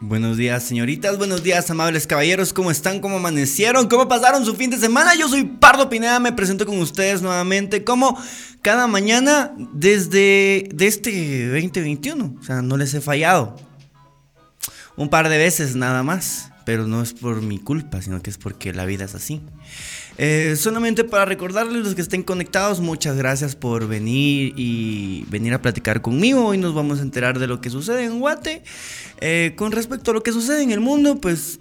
Buenos días, señoritas, buenos días, amables caballeros. ¿Cómo están? ¿Cómo amanecieron? ¿Cómo pasaron su fin de semana? Yo soy Pardo Pineda, me presento con ustedes nuevamente como cada mañana desde este 2021. O sea, no les he fallado. Un par de veces nada más, pero no es por mi culpa, sino que es porque la vida es así. Solamente para recordarles, los que estén conectados, muchas gracias por venir a platicar conmigo. Hoy nos vamos a enterar de lo que sucede en Guate. Con respecto a lo que sucede en el mundo, pues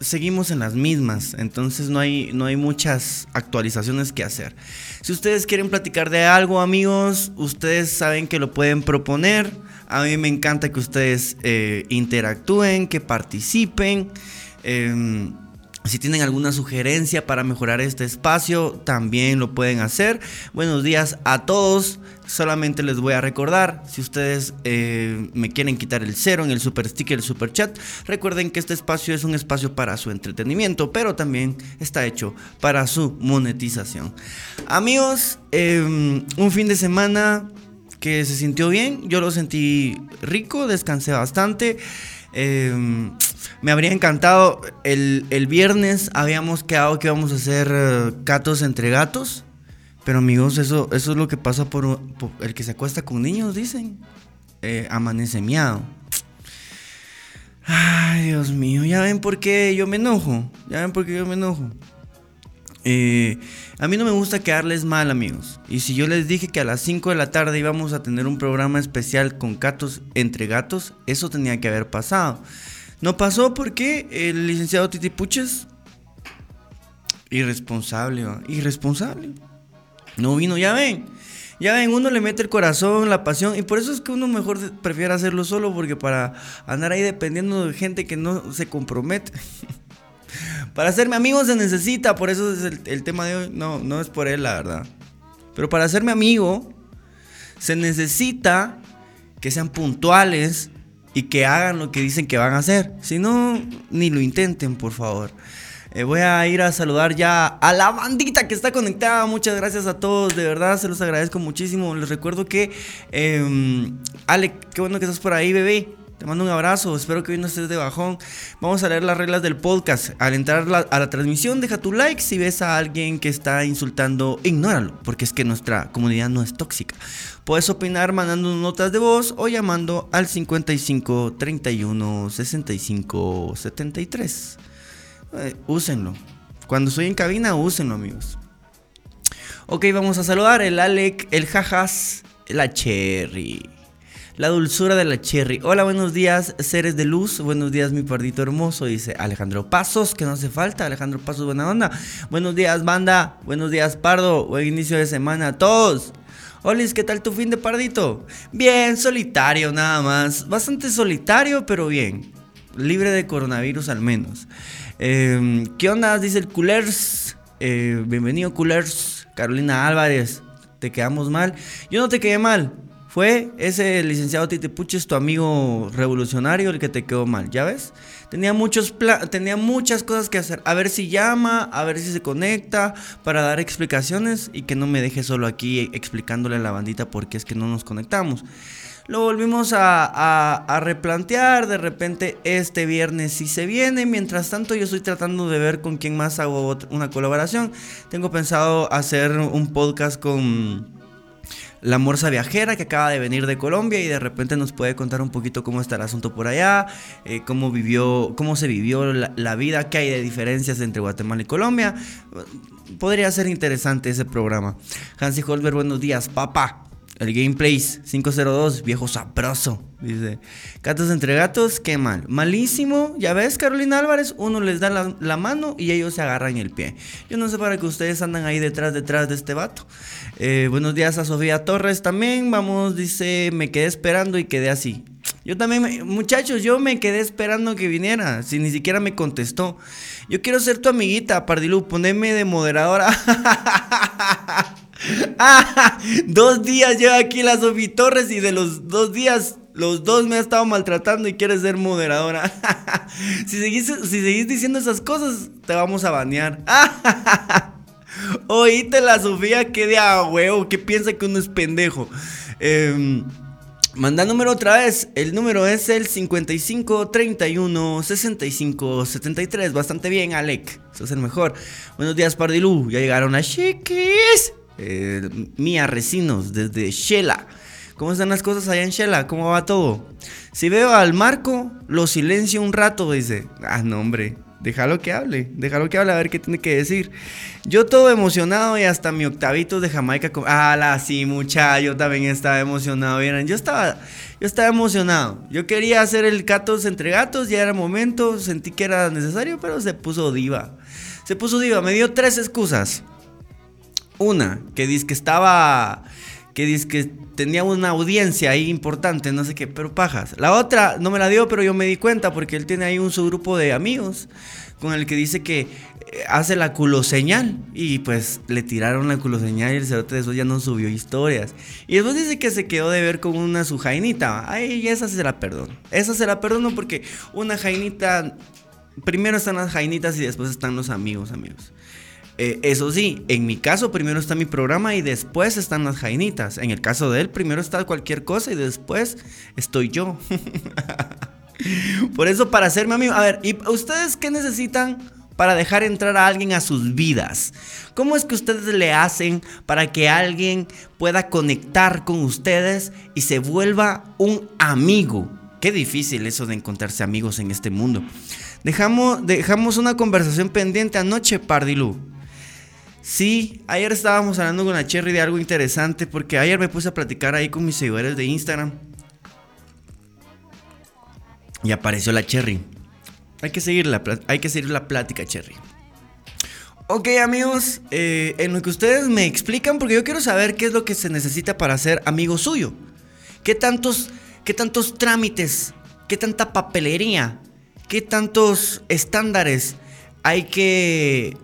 seguimos en las mismas. Entonces no hay muchas actualizaciones que hacer. Si ustedes quieren platicar de algo, amigos, ustedes saben que lo pueden proponer. A mí me encanta que ustedes interactúen, que participen. Si tienen alguna sugerencia para mejorar este espacio, también lo pueden hacer. Buenos días a todos. Solamente les voy a recordar, si ustedes me quieren quitar el cero en el super sticker, el super chat, recuerden que este espacio es un espacio para su entretenimiento, pero también está hecho para su monetización. Amigos, un fin de semana que se sintió bien. Yo lo sentí rico, descansé bastante. Me habría encantado, el viernes habíamos quedado que íbamos a hacer Catos entre Gatos, pero amigos, eso es lo que pasa por el que se acuesta con niños, dicen. Amanece miado. Ay, Dios mío, ya ven por qué yo me enojo. A mí no me gusta quedarles mal, amigos. Y si yo les dije que a las 5 de la tarde íbamos a tener un programa especial con Catos entre Gatos, eso tenía que haber pasado. No pasó porque el licenciado Titi Puches, irresponsable, no vino. Ya ven, uno le mete el corazón, la pasión, y por eso es que uno mejor prefiere hacerlo solo, porque para andar ahí dependiendo de gente que no se compromete. Para hacerme amigo se necesita, por eso es el tema de hoy. No es por él, la verdad. Pero para hacerme amigo se necesita que sean puntuales y que hagan lo que dicen que van a hacer. Si no, ni lo intenten, por favor. Voy a ir a saludar ya a la bandita que está conectada. Muchas gracias a todos, de verdad, se los agradezco muchísimo. Les recuerdo que Ale, qué bueno que estás por ahí, bebé. Te mando un abrazo, espero que hoy no estés de bajón. Vamos a leer las reglas del podcast. Al entrar a la transmisión, deja tu like. Si ves a alguien que está insultando, ignóralo, porque es que nuestra comunidad no es tóxica. Puedes opinar mandando notas de voz o llamando al 55 31 65 73. Úsenlo. Cuando estoy en cabina, úsenlo, amigos. Ok, vamos a saludar el Alec, el Jajas, la Cherry. La dulzura de la Cherry. Hola, buenos días, seres de luz. Buenos días, mi pardito hermoso, dice Alejandro Pasos, que no hace falta. Alejandro Pasos, buena onda. Buenos días, banda. Buenos días, Pardo. Buen inicio de semana a todos. Olis, ¿qué tal tu fin de, Pardito? Bien, solitario nada más. Bastante solitario, pero bien. Libre de coronavirus al menos. ¿Qué onda? Dice el Coolers. Bienvenido, Coolers. Carolina Álvarez, te quedamos mal. Yo no te quedé mal. Fue ese licenciado Titi Puches, tu amigo revolucionario, el que te quedó mal, ¿ya ves? Tenía muchas cosas que hacer. A ver si llama, a ver si se conecta para dar explicaciones y que no me deje solo aquí explicándole a la bandita por qué es que no nos conectamos. Lo volvimos a replantear, de repente este viernes sí se viene. Mientras tanto, yo estoy tratando de ver con quién más hago una colaboración. Tengo pensado hacer un podcast con la Morsa Viajera, que acaba de venir de Colombia y de repente nos puede contar un poquito cómo está el asunto por allá, cómo se vivió la vida, qué hay de diferencias entre Guatemala y Colombia. Podría ser interesante ese programa. Hansi Holber, buenos días, papá. El Gameplays 502, viejo sabroso, dice. Gatos entre Gatos, qué mal. Malísimo, ya ves, Carolina Álvarez. Uno les da la mano y ellos se agarran el pie. Yo no sé para qué ustedes andan ahí detrás de este vato. Buenos días a Sofía Torres también. Vamos, dice, me quedé esperando y quedé así. Yo también, muchachos, yo me quedé esperando que viniera. Si ni siquiera me contestó. Yo quiero ser tu amiguita, Pardilú, poneme de moderadora. Ah, 2 días lleva aquí la Sofi Torres y de los 2 días, los 2 me ha estado maltratando y quiere ser moderadora. Si seguís diciendo esas cosas, te vamos a banear. Oíte la Sofía, que de a huevo, que piensa que uno es pendejo. Manda número otra vez, el número es el 55 31 65 73. Bastante bien, Alec, sos el mejor. Buenos días, Pardilú, ya llegaron las chiquis. Mía Recinos desde Shela. ¿Cómo están las cosas allá en Shela? ¿Cómo va todo? Si veo al Marco, lo silencio un rato, dice. Ah, no, hombre, déjalo que hable, a ver qué tiene que decir. Yo todo emocionado y hasta mi octavito de Jamaica. ¡Hala, sí, muchacho! Yo también estaba emocionado, ¿vieron? Yo estaba emocionado. Yo quería hacer el Catos entre gatos, ya era momento, sentí que era necesario, pero se puso diva. Me dio 3 excusas. Una, que dice que estaba... que dice que tenía una audiencia ahí importante, no sé qué, pero pajas. La otra no me la dio, pero yo me di cuenta porque él tiene ahí un subgrupo de amigos con el que dice que hace la culoseñal. Y pues le tiraron la culoseñal y el cerote de eso ya no subió historias. Y después dice que se quedó de ver con una su jainita. Ay, esa se la perdono. Esa se la perdono porque una jainita... primero están las jainitas y después están los amigos. Eso sí, en mi caso primero está mi programa y después están las jainitas. En el caso de él primero está cualquier cosa y después estoy yo. Por eso, para hacerme amigo. A ver, ¿y ustedes qué necesitan para dejar entrar a alguien a sus vidas? ¿Cómo es que ustedes le hacen para que alguien pueda conectar con ustedes y se vuelva un amigo? Qué difícil eso de encontrarse amigos en este mundo. Dejamos una conversación pendiente anoche, Pardilú. Sí, ayer estábamos hablando con la Cherry de algo interesante, porque ayer me puse a platicar ahí con mis seguidores de Instagram y apareció la Cherry. Hay que seguir la plática, Cherry. Ok, amigos, en lo que ustedes me explican, porque yo quiero saber qué es lo que se necesita para ser amigo suyo. ¿Qué tantos trámites, qué tanta papelería, qué tantos estándares hay que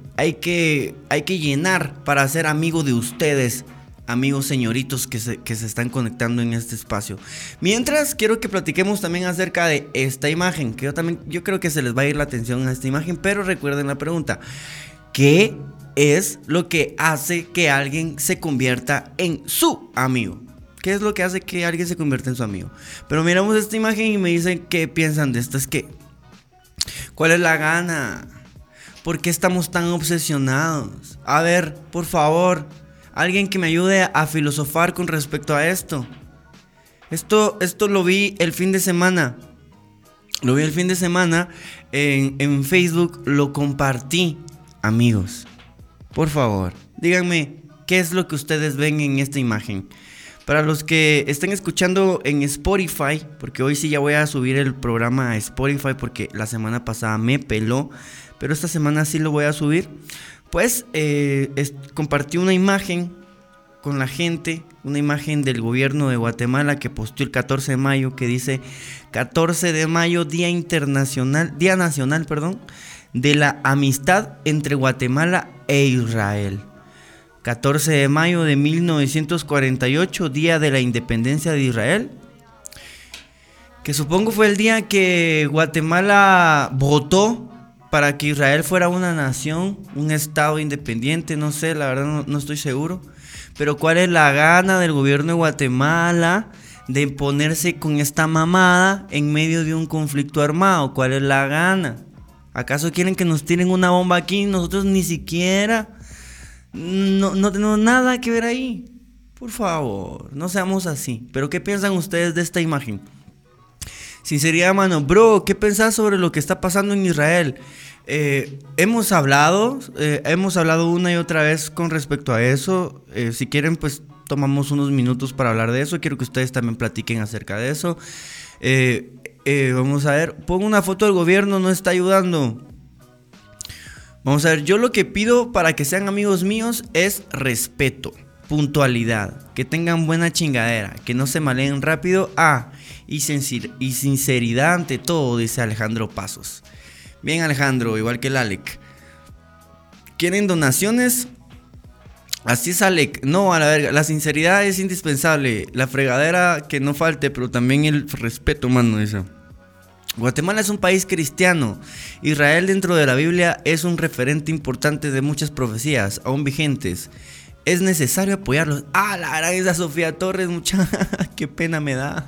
llenar para ser amigo de ustedes, amigos señoritos que se están conectando en este espacio? Mientras, quiero que platiquemos también acerca de esta imagen, que yo creo que se les va a ir la atención a esta imagen, pero recuerden la pregunta: ¿qué es lo que hace que alguien se convierta en su amigo? ¿Qué es lo que hace que alguien se convierta en su amigo? Pero miramos esta imagen y me dicen qué piensan de esto. Es que, ¿cuál es la gana? ¿Por qué estamos tan obsesionados? A ver, por favor, alguien que me ayude a filosofar con respecto a esto. Esto lo vi el fin de semana. En Facebook, lo compartí. Amigos, por favor, díganme qué es lo que ustedes ven en esta imagen. Para los que estén escuchando en Spotify, porque hoy sí ya voy a subir el programa a Spotify, porque la semana pasada me peló, pero esta semana sí lo voy a subir. Pues compartí una imagen con la gente, una imagen del gobierno de Guatemala que posteó el 14 de mayo, que dice 14 de mayo, Día Nacional, de la amistad entre Guatemala e Israel. 14 de mayo de 1948, día de la independencia de Israel, que supongo fue el día que Guatemala votó para que Israel fuera una nación, un estado independiente, no sé, la verdad no estoy seguro. Pero ¿cuál es la gana del gobierno de Guatemala de ponerse con esta mamada en medio de un conflicto armado? ¿Cuál es la gana? ¿Acaso quieren que nos tiren una bomba aquí? Nosotros ni siquiera... No tenemos nada que ver ahí. Por favor, no seamos así. Pero ¿qué piensan ustedes de esta imagen? Sinceridad, mano. Bro, ¿qué pensás sobre lo que está pasando en Israel? Hemos hablado una y otra vez con respecto a eso. Si quieren, pues tomamos unos minutos para hablar de eso. Quiero que ustedes también platiquen acerca de eso. Vamos a ver. Pongo una foto del gobierno, no está ayudando. Vamos a ver, yo lo que pido para que sean amigos míos es respeto, puntualidad, que tengan buena chingadera, que no se maleen rápido, y sinceridad ante todo, dice Alejandro Pasos. Bien, Alejandro, igual que el Alec. ¿Quieren donaciones? Así es, Alec. No, a la verga, la sinceridad es indispensable, la fregadera que no falte, pero también el respeto, mano, dice. Guatemala es un país cristiano. Israel, dentro de la Biblia, es un referente importante de muchas profecías aún vigentes. Es necesario apoyarlos. ¡Ah, la gran esa Sofía Torres, muchacha! ¡Qué pena me da!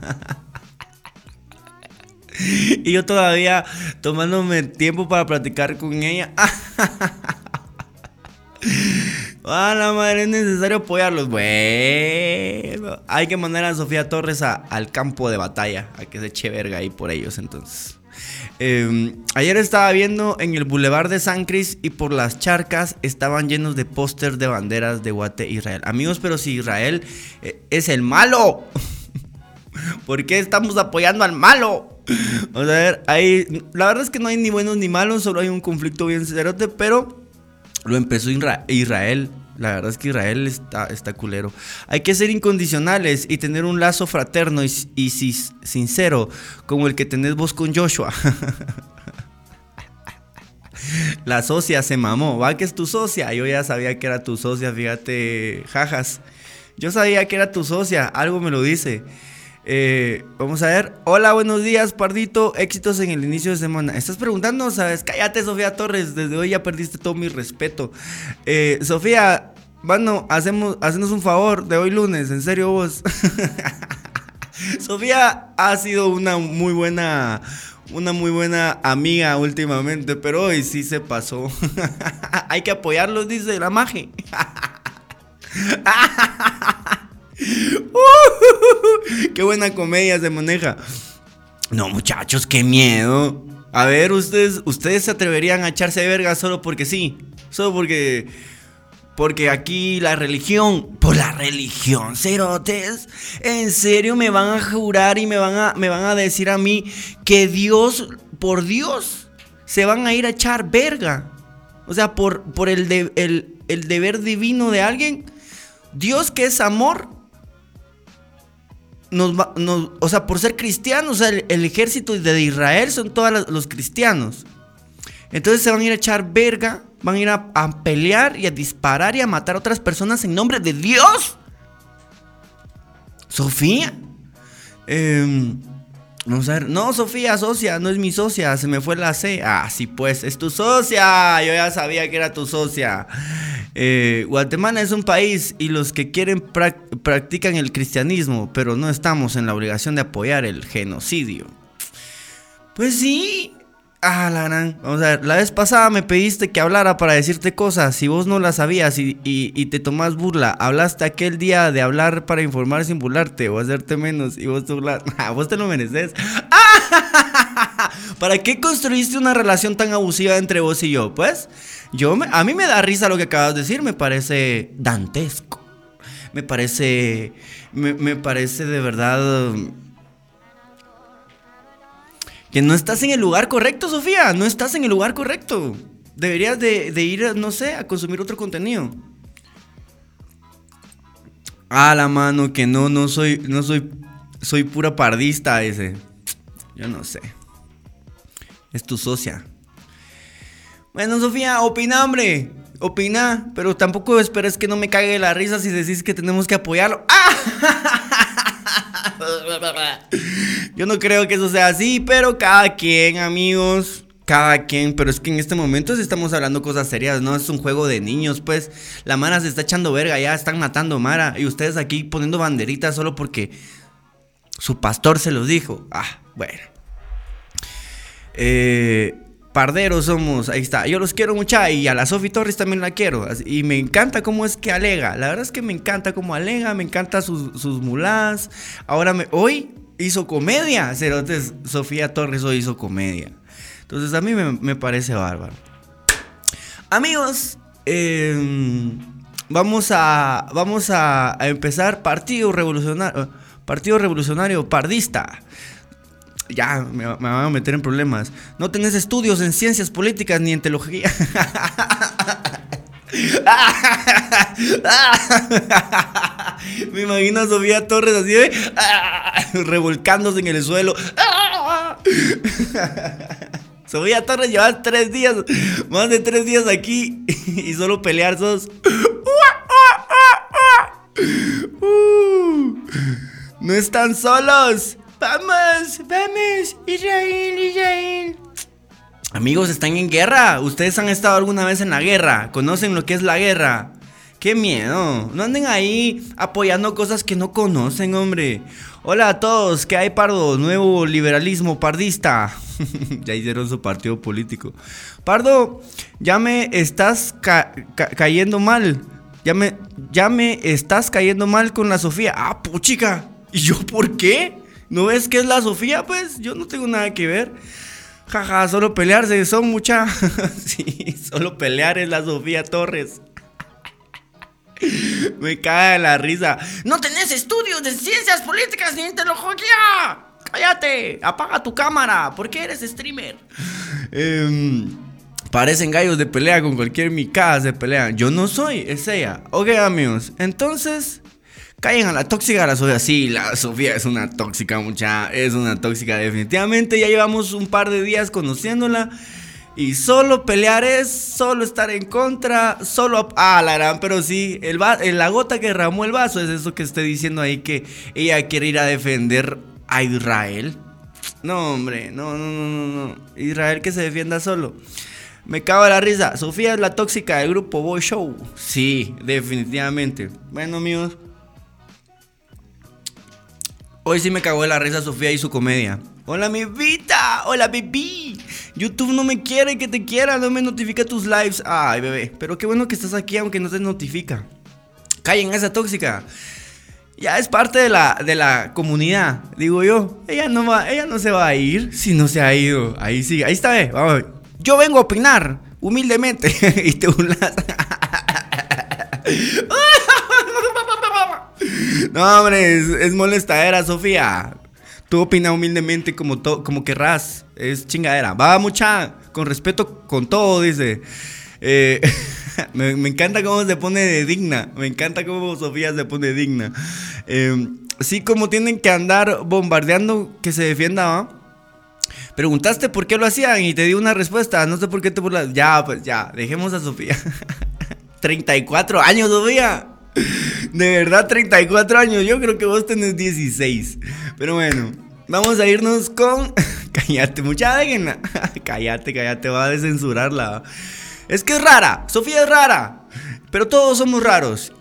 Y yo todavía tomándome tiempo para platicar con ella. ¡Ah, la madre! Es necesario apoyarlos. Bueno, hay que mandar a Sofía Torres al campo de batalla, a que se eche verga ahí por ellos, entonces. Ayer estaba viendo en el bulevar de San Cris y por las charcas estaban llenos de pósters de banderas de Guate, Israel. Amigos, pero si Israel es el malo, ¿por qué estamos apoyando al malo? Vamos a ver, la verdad es que no hay ni buenos ni malos, solo hay un conflicto bien cerote, pero lo empezó Israel. La verdad es que Israel está culero. Hay que ser incondicionales y tener un lazo fraterno y sincero, como el que tenés vos con Joshua. La socia se mamó. Va que es tu socia. Yo ya sabía que era tu socia, fíjate, jajas. Yo sabía que era tu socia, algo me lo dice. Vamos a ver. Hola, buenos días, Pardito. Éxitos en el inicio de semana. ¿Estás preguntando? ¿Sabes? Cállate, Sofía Torres. Desde hoy ya perdiste todo mi respeto. Sofía, mano, hacenos un favor de hoy lunes. En serio, vos. Sofía ha sido una muy buena amiga últimamente, pero hoy sí se pasó. Hay que apoyarlos, dice la maje. Qué buena comedia se maneja. No, muchachos, qué miedo. A ver, ustedes se atreverían a echarse de verga solo porque sí. Solo porque aquí la religión. Por la religión, cerotes. En serio me van a jurar y me van a decir a mí que Dios, por Dios, se van a ir a echar verga. O sea, por el deber divino de alguien. Dios, que es amor, o sea, por ser cristianos, o sea, el ejército de Israel son todos los cristianos. Entonces se van a ir a echar verga, van a ir a pelear y a disparar y a matar a otras personas en nombre de Dios. Sofía, vamos a ver. No, Sofía, socia, no es mi socia, se me fue la C. Ah, sí, pues, es tu socia. Yo ya sabía que era tu socia. Guatemala es un país y los que quieren practican el cristianismo, pero no estamos en la obligación de apoyar el genocidio. Pues sí. Ah, la gran. Vamos a ver. La vez pasada me pediste que hablara para decirte cosas y vos no las sabías y te tomás burla. Hablaste aquel día de hablar para informar sin burlarte o hacerte menos y vos te burlas. Vos te lo mereces. ¡Ah! ¿Para qué construiste una relación tan abusiva entre vos y yo? Pues a mí me da risa lo que acabas de decir. Me parece dantesco. Me parece de verdad que no estás en el lugar correcto, Sofía. No estás en el lugar correcto. Deberías de ir, no sé, a consumir otro contenido. Ah, la mano, que no soy pura pardista ese. Yo no sé. Es tu socia. Bueno, Sofía, opina, hombre. Opina, pero tampoco esperes que no me cague la risa si decís que tenemos que apoyarlo. ¡Ah! Yo no creo que eso sea así, pero cada quien, amigos, cada quien. Pero es que en este momento sí estamos hablando cosas serias, no es un juego de niños, pues. La mara se está echando verga, ya están matando mara, y ustedes aquí poniendo banderitas solo porque su pastor se los dijo. Ah, bueno. Parderos somos, ahí está. Yo los quiero mucha, y a la Sofi Torres también la quiero. Y me encanta cómo es que alega. La verdad es que me encanta cómo alega, me encanta sus mulás. Ahora hoy hizo comedia, cerotes. Sofía Torres hoy hizo comedia. Entonces a mí me parece bárbaro. Amigos, vamos a empezar Partido Revolucionario Pardista. Ya, me van a meter en problemas. No tenés estudios en ciencias políticas ni en teología. Me imagino a Sofía Torres así de revolcándose en el suelo. Sofía Torres, llevas 3 días, más de 3 días aquí y solo pelear sos. No están solos. Vamos, Israel. Amigos, están en guerra. Ustedes han estado alguna vez en la guerra. Conocen lo que es la guerra. ¡Qué miedo! No anden ahí apoyando cosas que no conocen, hombre. Hola a todos, ¿qué hay, Pardo? Nuevo liberalismo pardista. Ya hicieron su partido político. Pardo, ya me estás cayendo mal. Ya me estás cayendo mal con la Sofía. ¡Ah, puchica! ¿Y yo por qué? ¿No ves que es la Sofía, pues? Yo no tengo nada que ver. Jaja, solo pelearse, son mucha. Sí, solo pelear es la Sofía Torres. Me cae la risa. No tenés estudios de ciencias políticas ni ideología. Cállate, apaga tu cámara. ¿Por qué eres streamer? Parecen gallos de pelea. Con cualquier micada se pelean. Yo no soy, es ella. Ok, amigos, entonces callen a la tóxica, a la Sofía. Sí, la Sofía es una tóxica, mucha. Es una tóxica, definitivamente. Ya llevamos un par de días conociéndola y solo pelear es, solo estar en contra, solo... Ah, la gran, pero sí, la gota que derramó el vaso es eso que esté diciendo ahí, que ella quiere ir a defender a Israel. No, hombre, no. Israel que se defienda solo. Me cago en la risa. Sofía es la tóxica del grupo Boy Show. Sí, definitivamente. Bueno, amigos, hoy sí me cagó de la risa Sofía y su comedia. Hola, mi vida, hola, bebé. YouTube no me quiere que te quiera, no me notifica tus lives. Ay, bebé, pero qué bueno que estás aquí aunque no te notifica. Callen a esa tóxica. Ya es parte de la comunidad, digo yo. Ella no se va a ir si no se ha ido. Ahí sigue, ahí está, vamos. Yo vengo a opinar, humildemente. Y te burlas. No, hombre, es molestadera, Sofía. Tú opina humildemente como querrás. Es chingadera. Va, mucha. Con respeto, con todo, dice. Me encanta cómo se pone de digna. Me encanta cómo Sofía se pone digna. Sí, como tienen que andar bombardeando que se defienda, ¿va? Preguntaste por qué lo hacían y te di una respuesta. No sé por qué te burlas. Ya, pues ya. Dejemos a Sofía. 34 años, Sofía. De verdad, 34 años. Yo creo que vos tenés 16. Pero bueno, vamos a irnos con... Cállate, mucha déjenla. Cállate, va a descensurarla. Es que es rara, Sofía es rara. Pero todos somos raros.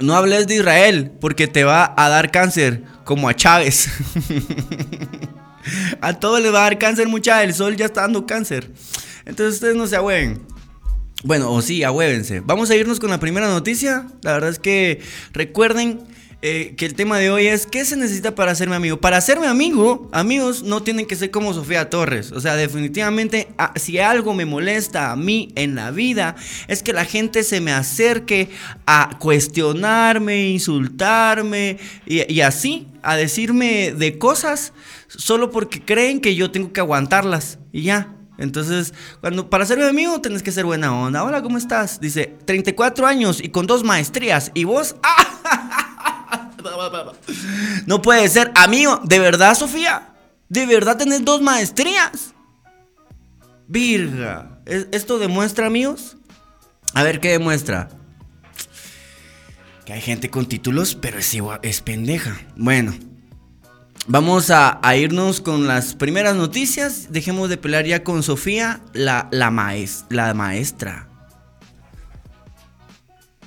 No hables de Israel porque te va a dar cáncer, como a Chávez. A todos les va a dar cáncer, mucha. El sol ya está dando cáncer. Entonces ustedes no se ahueven. Bueno, o sí, ahuévense. Vamos a irnos con la primera noticia. La verdad es que recuerden que el tema de hoy es ¿qué se necesita para hacerme amigo? Para hacerme amigo, amigos, no tienen que ser como Sofía Torres. O sea, definitivamente, si algo me molesta a mí en la vida es que la gente se me acerque a cuestionarme, insultarme y así, a decirme de cosas solo porque creen que yo tengo que aguantarlas y ya. Entonces, para ser mi amigo tenés que ser buena onda. Hola, ¿cómo estás? Dice, 34 años y con 2 maestrías. ¿Y vos? ¡Ah! No puede ser, amigo. ¿De verdad, Sofía? ¿De verdad tenés 2 maestrías? Virga. ¿Esto demuestra, amigos? A ver, ¿qué demuestra? Que hay gente con títulos, pero es pendeja. Bueno, vamos a irnos con las primeras noticias. Dejemos de pelear ya con Sofía, la maestra.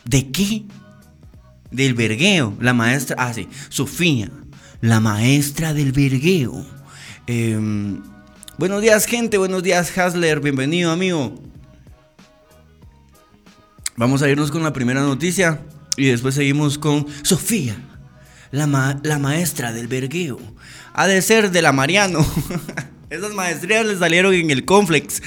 ¿De qué? Del vergueo. La maestra, ah sí, Sofía, la maestra del vergueo. Buenos días, gente, buenos días, Hasler, bienvenido, amigo. Vamos a irnos con la primera noticia y después seguimos con Sofía, la maestra del vergueo. Ha de ser de la Mariano. Esas maestrías le salieron en el Conflex.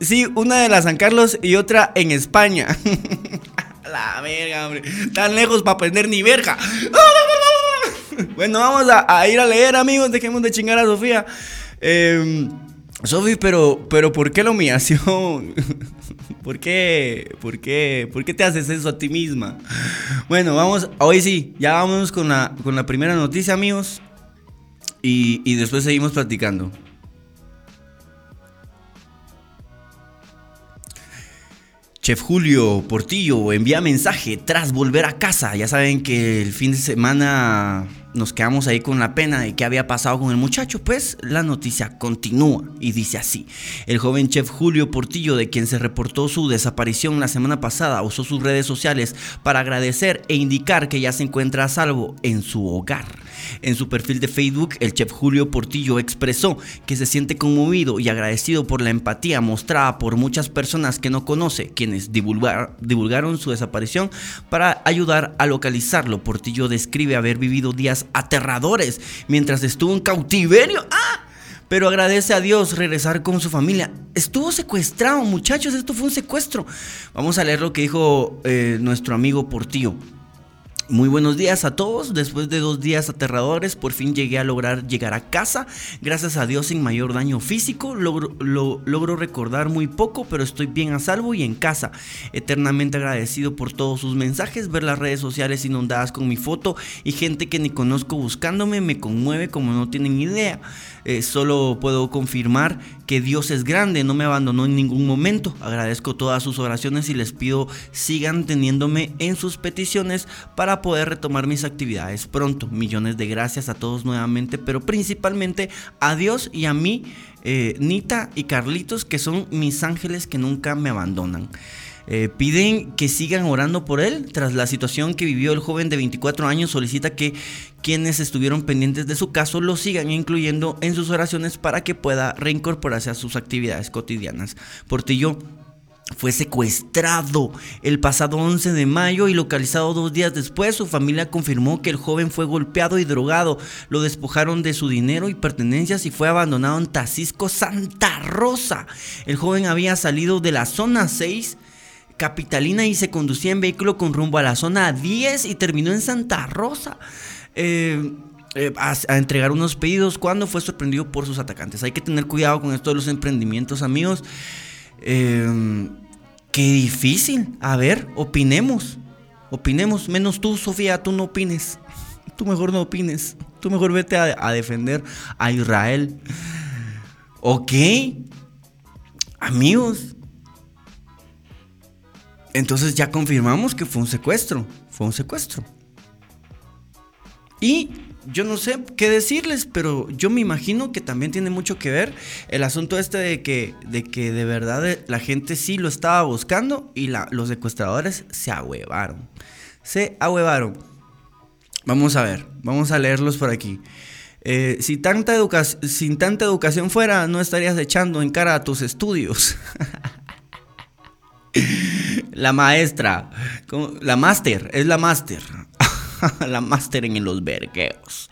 Sí, una de la San Carlos y otra en España. La verga, hombre. Tan lejos para aprender ni verga. Bueno, vamos a ir a leer, amigos. Dejemos de chingar a Sofía. Sofi, pero ¿por qué la humillación? ¿Por qué te haces eso a ti misma? Bueno, vamos, hoy sí, ya vamos con la primera noticia, amigos. Y después seguimos platicando. Chef Julio Portillo envía mensaje tras volver a casa. Ya saben que el fin de semana... nos quedamos ahí con la pena de qué había pasado con el muchacho. Pues la noticia continúa y dice así: el joven chef Julio Portillo, de quien se reportó su desaparición la semana pasada, usó sus redes sociales para agradecer e indicar que ya se encuentra a salvo en su hogar. En su perfil de Facebook, el chef Julio Portillo expresó que se siente conmovido y agradecido por la empatía mostrada por muchas personas que no conoce, quienes divulgaron su desaparición para ayudar a localizarlo. Portillo describe haber vivido días aterradores mientras estuvo en cautiverio. ¡Ah! Pero agradece a Dios regresar con su familia. Estuvo secuestrado, muchachos, esto fue un secuestro. Vamos a leer lo que dijo nuestro amigo Portillo. Muy buenos días a todos. Después de 2 días aterradores, por fin llegué a lograr llegar a casa. Gracias a Dios, sin mayor daño físico. Logro recordar muy poco, pero estoy bien a salvo y en casa. Eternamente agradecido por todos sus mensajes. Ver las redes sociales inundadas con mi foto y gente que ni conozco buscándome me conmueve como no tienen idea. Solo puedo confirmar que Dios es grande, no me abandonó en ningún momento. Agradezco todas sus oraciones y les pido sigan teniéndome en sus peticiones para poder retomar mis actividades pronto. Millones de gracias a todos nuevamente, pero principalmente a Dios y a mí, Nita y Carlitos, que son mis ángeles que nunca me abandonan. Piden que sigan orando por él. Tras la situación que vivió el joven de 24 años, solicita que quienes estuvieron pendientes de su caso lo sigan incluyendo en sus oraciones para que pueda reincorporarse a sus actividades cotidianas. Portillo fue secuestrado el pasado 11 de mayo y localizado 2 días después. Su familia confirmó que el joven fue golpeado y drogado, lo despojaron de su dinero y pertenencias y fue abandonado en Tacisco, Santa Rosa. El joven había salido de la zona 6 capitalina y se conducía en vehículo con rumbo a la zona 10 y terminó en Santa Rosa a entregar unos pedidos cuando fue sorprendido por sus atacantes. Hay que tener cuidado con esto de los emprendimientos, amigos. Qué difícil. A ver, opinemos, menos tú, Sofía, tú no opines. Tú mejor no opines. Tú mejor vete a defender a Israel. Ok, amigos, entonces ya confirmamos que fue un secuestro. Y yo no sé qué decirles, pero yo me imagino que también tiene mucho que ver el asunto este de que de verdad la gente sí lo estaba buscando y los secuestradores se ahuevaron. Vamos a ver, vamos a leerlos por aquí. Sin tanta educación fuera, no estarías echando en cara a tus estudios. La máster. La máster en los vergueos.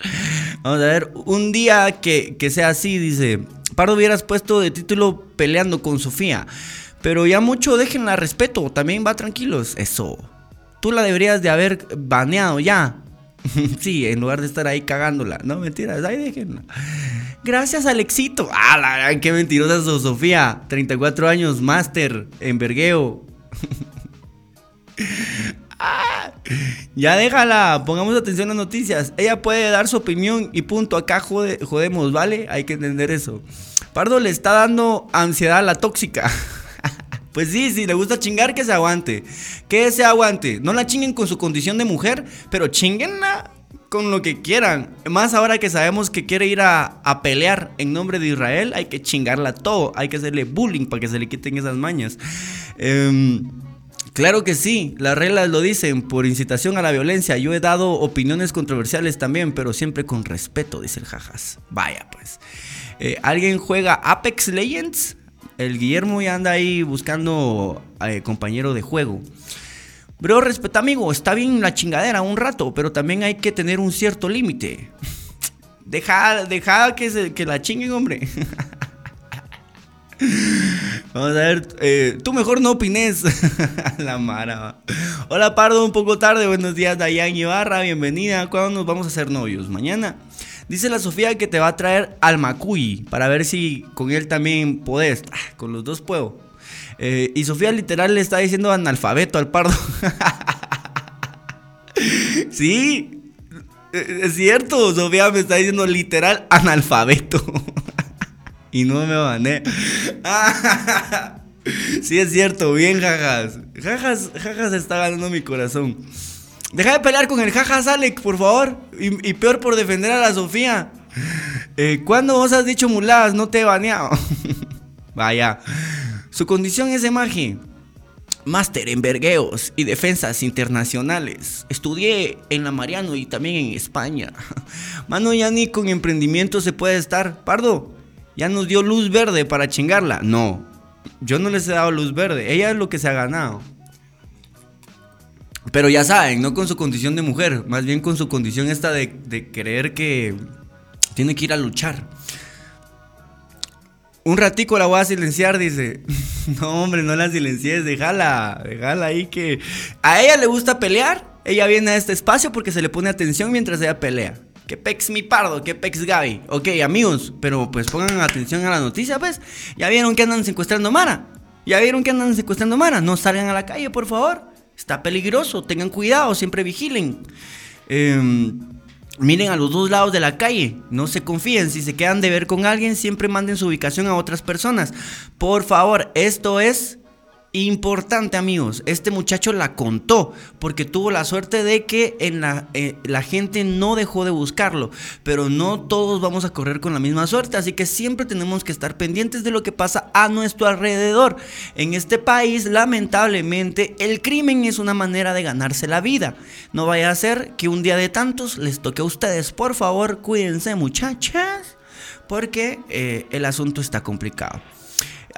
Vamos a ver, un día que sea así, dice Pardo, hubieras puesto de título peleando con Sofía, pero ya mucho, déjenla respeto, también va tranquilos. Eso, tú la deberías de haber baneado ya. Sí, en lugar de estar ahí cagándola. No, mentiras, ahí déjenla. Gracias, Alexito. Ah, la verdad, qué mentirosa sos, Sofía. 34 años, máster en vergueo. Ah, ya déjala, pongamos atención a las noticias. Ella puede dar su opinión y punto. Acá jodemos, ¿vale? Hay que entender eso. Pardo le está dando ansiedad a la tóxica. Pues sí, si le gusta chingar, que se aguante. Que se aguante. No la chinguen con su condición de mujer, pero chínguenla con lo que quieran. Más ahora que sabemos que quiere ir a pelear en nombre de Israel, hay que chingarla todo. Hay que hacerle bullying para que se le quiten esas mañas. Claro que sí, las reglas lo dicen, por incitación a la violencia. Yo he dado opiniones controversiales también, pero siempre con respeto, dice el Jajas. Vaya pues. ¿Alguien juega Apex Legends? El Guillermo ya anda ahí buscando compañero de juego. Bro, respeta, amigo, está bien la chingadera un rato, pero también hay que tener un cierto límite. Deja que la chinguen, hombre. Vamos a ver, tú mejor no opines. La mara. Hola, Pardo, un poco tarde. Buenos días, Dayan Ibarra, bienvenida. ¿Cuándo nos vamos a hacer novios? Mañana. Dice la Sofía que te va a traer al Macuy para ver si con él también podés. Con los dos puedo. Y Sofía literal le está diciendo analfabeto al Pardo. Sí, es cierto, Sofía me está diciendo literal analfabeto. Y no me bané. Ah, sí, es cierto. Bien, Jajas. Jajas está ganando mi corazón. Deja de pelear con el jaja, Alec, por favor. Y peor por defender a la Sofía. ¿Cuándo vos has dicho muladas? No te he baneado. Vaya. Su condición es de magia. Máster en vergueos y defensas internacionales. Estudié en la Mariano y también en España. Mano, ya ni con emprendimiento se puede estar. Pardo, ya nos dio luz verde para chingarla. No, yo no les he dado luz verde. Ella es lo que se ha ganado. Pero ya saben, no con su condición de mujer, más bien con su condición esta de creer que tiene que ir a luchar. Un ratico la voy a silenciar, dice. No, hombre, no la silencies, déjala ahí que... A ella le gusta pelear, ella viene a este espacio porque se le pone atención mientras ella pelea. Que pex mi Pardo, que pex Gaby. Ok, amigos, pero pues pongan atención a la noticia, pues. Ya vieron que andan secuestrando Mara. No salgan a la calle, por favor. Está peligroso, tengan cuidado, siempre vigilen. Miren a los dos lados de la calle, no se confíen, si se quedan de ver con alguien, siempre manden su ubicación a otras personas. Por favor, esto es importante, amigos. Este muchacho la contó porque tuvo la suerte de que la gente no dejó de buscarlo, pero no todos vamos a correr con la misma suerte, así que siempre tenemos que estar pendientes de lo que pasa a nuestro alrededor. En este país, lamentablemente, el crimen es una manera de ganarse la vida. No vaya a ser que un día de tantos les toque a ustedes. Por favor, cuídense, muchachas, porque el asunto está complicado.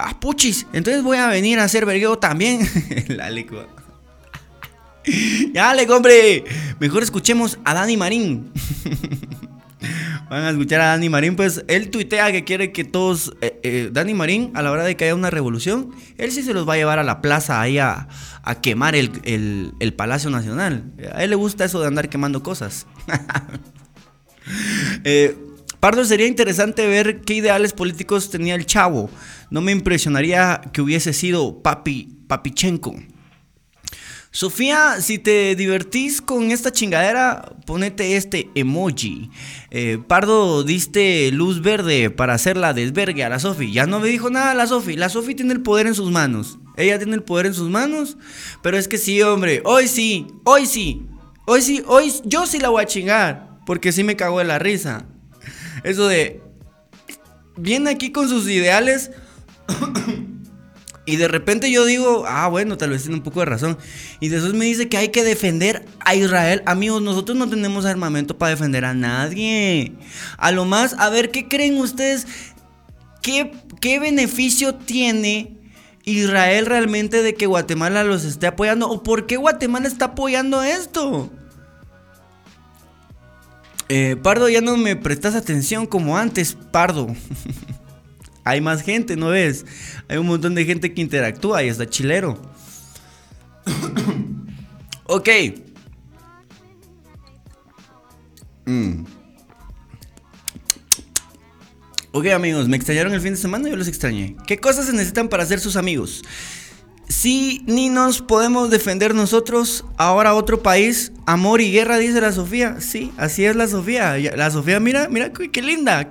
Ah, puchis, entonces voy a venir a hacer vergueo también. La lecua. Ya, Alec, hombre. Mejor escuchemos a Dani Marín. Van a escuchar a Dani Marín, pues él tuitea que quiere que todos... Dani Marín, a la hora de que haya una revolución, él sí se los va a llevar a la plaza ahí a quemar el Palacio Nacional. A él le gusta eso de andar quemando cosas. Pardo, sería interesante ver qué ideales políticos tenía el chavo. No me impresionaría que hubiese sido Papichenko. Sofía, si te divertís con esta chingadera, ponete este emoji. Pardo, diste luz verde para hacerla desvergue a la Sofi. Ya no me dijo nada a la Sofi. La Sofi tiene el poder en sus manos. Ella tiene el poder en sus manos. Pero es que sí, hombre. Hoy yo sí la voy a chingar. Porque sí me cagó de la risa. Eso de... viene aquí con sus ideales y de repente yo digo, ah, bueno, tal vez tiene un poco de razón. Y después me dice que hay que defender a Israel. Amigos, nosotros no tenemos armamento para defender a nadie. A lo más, a ver, ¿qué creen ustedes? ¿Qué beneficio tiene Israel realmente de que Guatemala los esté apoyando? ¿O por qué Guatemala está apoyando esto? Pardo, ya no me prestas atención como antes, Pardo. Hay más gente, ¿no ves? Hay un montón de gente que interactúa y está chilero. Ok. Ok, amigos, me extrañaron el fin de semana, yo los extrañé. ¿Qué cosas se necesitan para ser sus amigos? Si ni nos podemos defender nosotros, ahora otro país, amor y guerra, dice la Sofía. Sí, así es la Sofía. La Sofía, mira, qué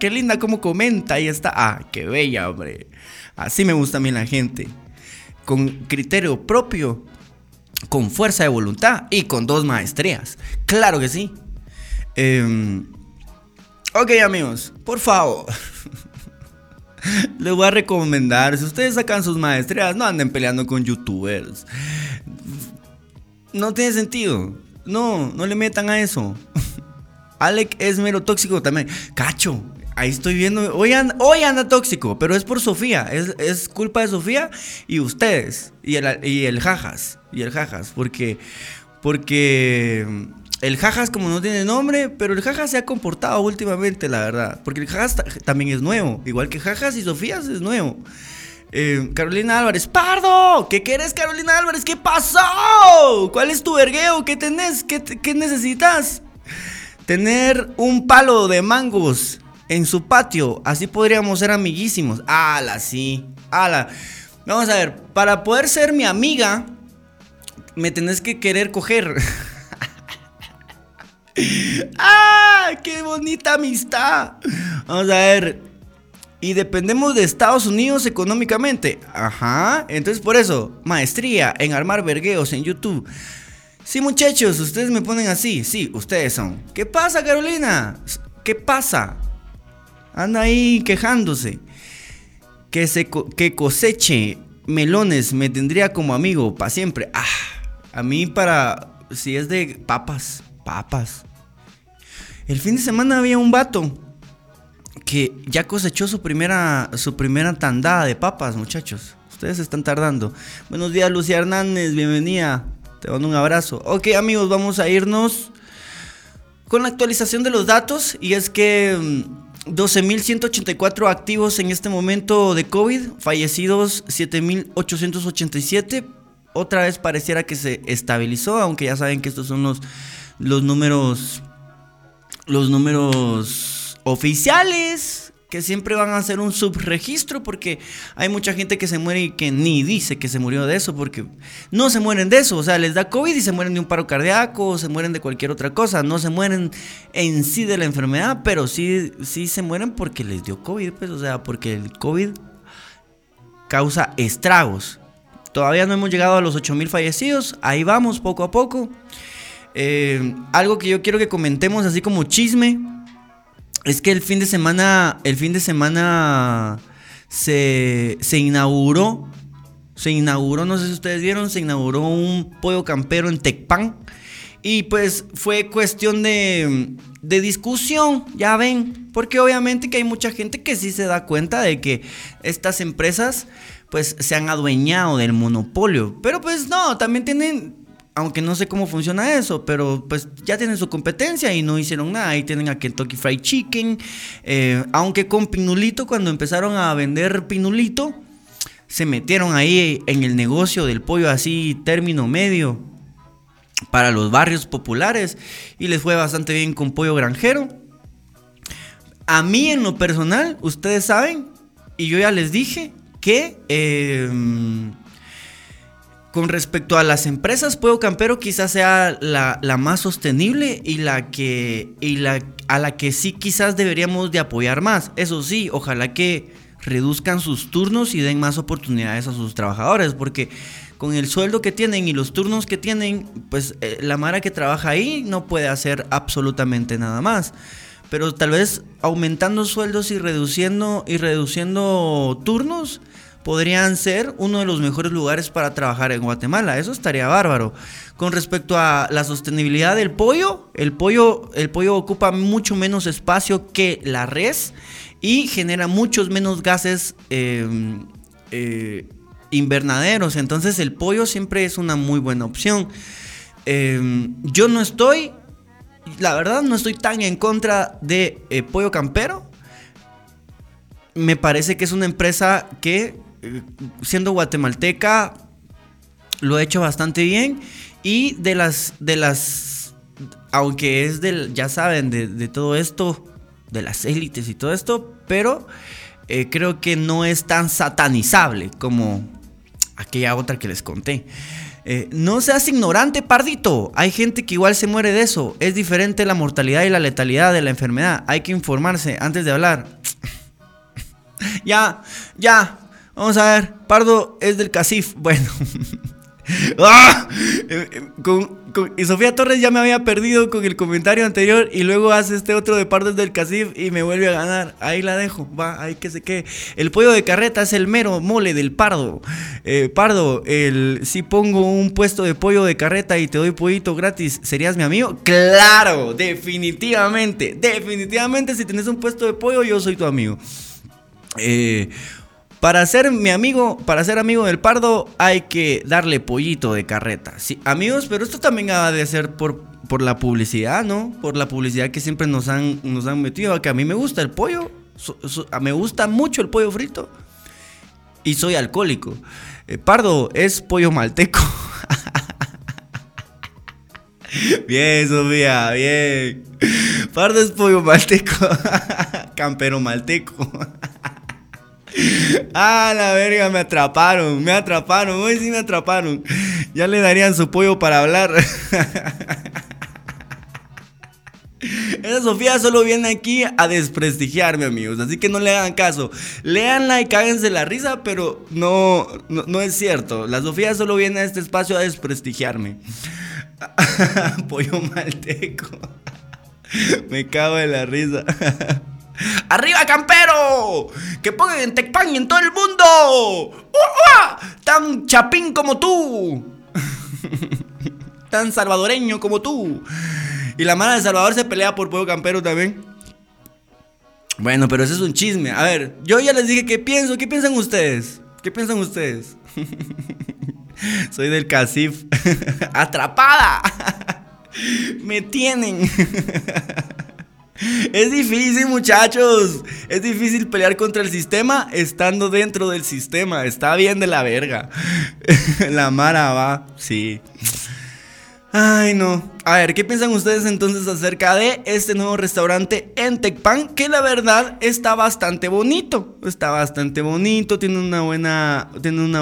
linda como comenta. Ahí está. Ah, qué bella, hombre. Así me gusta a mí la gente. Con criterio propio, con fuerza de voluntad y con 2 maestrías. Claro que sí. Ok, amigos, por favor. Les voy a recomendar, si ustedes sacan sus maestrías, no anden peleando con youtubers. No tiene sentido. No le metan a eso. Alec es mero tóxico también. Cacho, ahí estoy viendo. Hoy anda tóxico, pero es por Sofía. Es culpa de Sofía y ustedes. Y el jajas. Porque el jajas, como no tiene nombre, pero el jajas se ha comportado últimamente, la verdad. Porque el jajas también es nuevo, igual que jajas y Sofías es nuevo. Carolina Álvarez, Pardo, ¿qué querés, Carolina Álvarez? ¿Qué pasó? ¿Cuál es tu vergueo? ¿Qué tenés? ¿Qué necesitas? Tener un palo de mangos en su patio, así podríamos ser amiguísimos. Ala, sí, ala. Vamos a ver, para poder ser mi amiga, me tenés que querer coger. ¡Ah! ¡Qué bonita amistad! Vamos a ver. Y dependemos de Estados Unidos económicamente. Ajá. Entonces por eso, maestría en armar vergueos en YouTube. Sí, muchachos, ustedes me ponen así. Sí, ustedes son. ¿Qué pasa, Carolina? ¿Qué pasa? Anda ahí quejándose. Que coseche melones me tendría como amigo para siempre. A mí para... si es de papas, papas. El fin de semana había un vato que ya cosechó su primera tandada de papas, muchachos. Ustedes están tardando. Buenos días, Lucía Hernández, bienvenida. Te mando un abrazo. Ok, amigos, vamos a irnos con la actualización de los datos. Y es que 12.184 activos en este momento de COVID. Fallecidos 7.887. Otra vez pareciera que se estabilizó, aunque ya saben que estos son los números oficiales, que siempre van a hacer un subregistro, porque hay mucha gente que se muere y que ni dice que se murió de eso, porque no se mueren de eso, o sea, les da COVID y se mueren de un paro cardíaco, o se mueren de cualquier otra cosa, no se mueren en sí de la enfermedad, pero sí se mueren porque les dio COVID, pues, o sea, porque el COVID causa estragos. Todavía no hemos llegado a los 8.000 fallecidos, ahí vamos poco a poco. Algo que yo quiero que comentemos así como chisme, es que el fin de semana se inauguró, no sé si ustedes vieron, se inauguró un pollo campero en Tecpan. Y pues fue cuestión de discusión, ya ven, porque obviamente que hay mucha gente que sí se da cuenta de que estas empresas pues se han adueñado del monopolio. Pero pues no, también tienen... aunque no sé cómo funciona eso, pero pues ya tienen su competencia y no hicieron nada. Ahí tienen a Kentucky Fried Chicken, aunque con Pinulito, cuando empezaron a vender Pinulito, se metieron ahí en el negocio del pollo así término medio para los barrios populares y les fue bastante bien con pollo granjero. A mí en lo personal, ustedes saben, y yo ya les dije que... con respecto a las empresas, pollo campero quizás sea la más sostenible y a la que sí quizás deberíamos de apoyar más. Eso sí, ojalá que reduzcan sus turnos y den más oportunidades a sus trabajadores, porque con el sueldo que tienen y los turnos que tienen, pues la mara que trabaja ahí no puede hacer absolutamente nada más. Pero tal vez aumentando sueldos y reduciendo turnos, podrían ser uno de los mejores lugares para trabajar en Guatemala. Eso estaría bárbaro. Con respecto a la sostenibilidad del pollo, el pollo ocupa mucho menos espacio que la res y genera muchos menos gases invernaderos. Entonces el pollo siempre es una muy buena opción. Yo no estoy, la verdad, no estoy tan en contra de pollo campero. Me parece que es una empresa que... siendo guatemalteca lo he hecho bastante bien. Y de las aunque es del, ya saben, de todo esto, de las élites y todo esto, pero creo que no es tan satanizable como aquella otra que les conté. No seas ignorante, Pardito. Hay gente que igual se muere de eso. Es diferente la mortalidad y la letalidad de la enfermedad. Hay que informarse antes de hablar. Ya vamos a ver, Pardo es del CACIF. Bueno. ¡Ah! Y Sofía Torres ya me había perdido con el comentario anterior y luego hace este otro de Pardo es del CACIF y me vuelve a ganar. Ahí la dejo, va, ahí que se quede. El pollo de carreta es el mero mole del Pardo. Pardo, si pongo un puesto de pollo de carreta y te doy pollito gratis, ¿serías mi amigo? ¡Claro! Definitivamente, si tenés un puesto de pollo, yo soy tu amigo. Para ser amigo del Pardo hay que darle pollito de carreta. Sí, amigos, pero esto también ha de ser por la publicidad, ¿no? Por la publicidad que siempre nos han metido. Que a mí me gusta el pollo, me gusta mucho el pollo frito y soy alcohólico. Pardo es pollo malteco. Bien, Sofía, bien. Pardo es pollo malteco. Campero malteco. Ah, la verga, me atraparon, hoy sí me atraparon. Ya le darían su pollo para hablar. Esa Sofía solo viene aquí a desprestigiarme, amigos, así que no le hagan caso. Léanla y cáguense la risa, pero no es cierto. La Sofía solo viene a este espacio a desprestigiarme. Pollo malteco. Me cago en la risa. ¡Arriba, campero! ¡Que pongan en Tecpan y en todo el mundo! ¡Uah! ¡Tan chapín como tú! ¡Tan salvadoreño como tú! Y la mala de Salvador se pelea por pollo campero también. Bueno, pero ese es un chisme. A ver, yo ya les dije qué pienso. ¿Qué piensan ustedes? ¿Qué piensan ustedes? Soy del Casif. ¡Atrapada! ¡Me tienen! Es difícil, muchachos. Es difícil pelear contra el sistema estando dentro del sistema. Está bien de la verga. La mara va, sí. Ay, no. A ver, ¿qué piensan ustedes entonces acerca de este nuevo restaurante en Tecpan? Que la verdad está bastante bonito. Está bastante bonito. Tiene un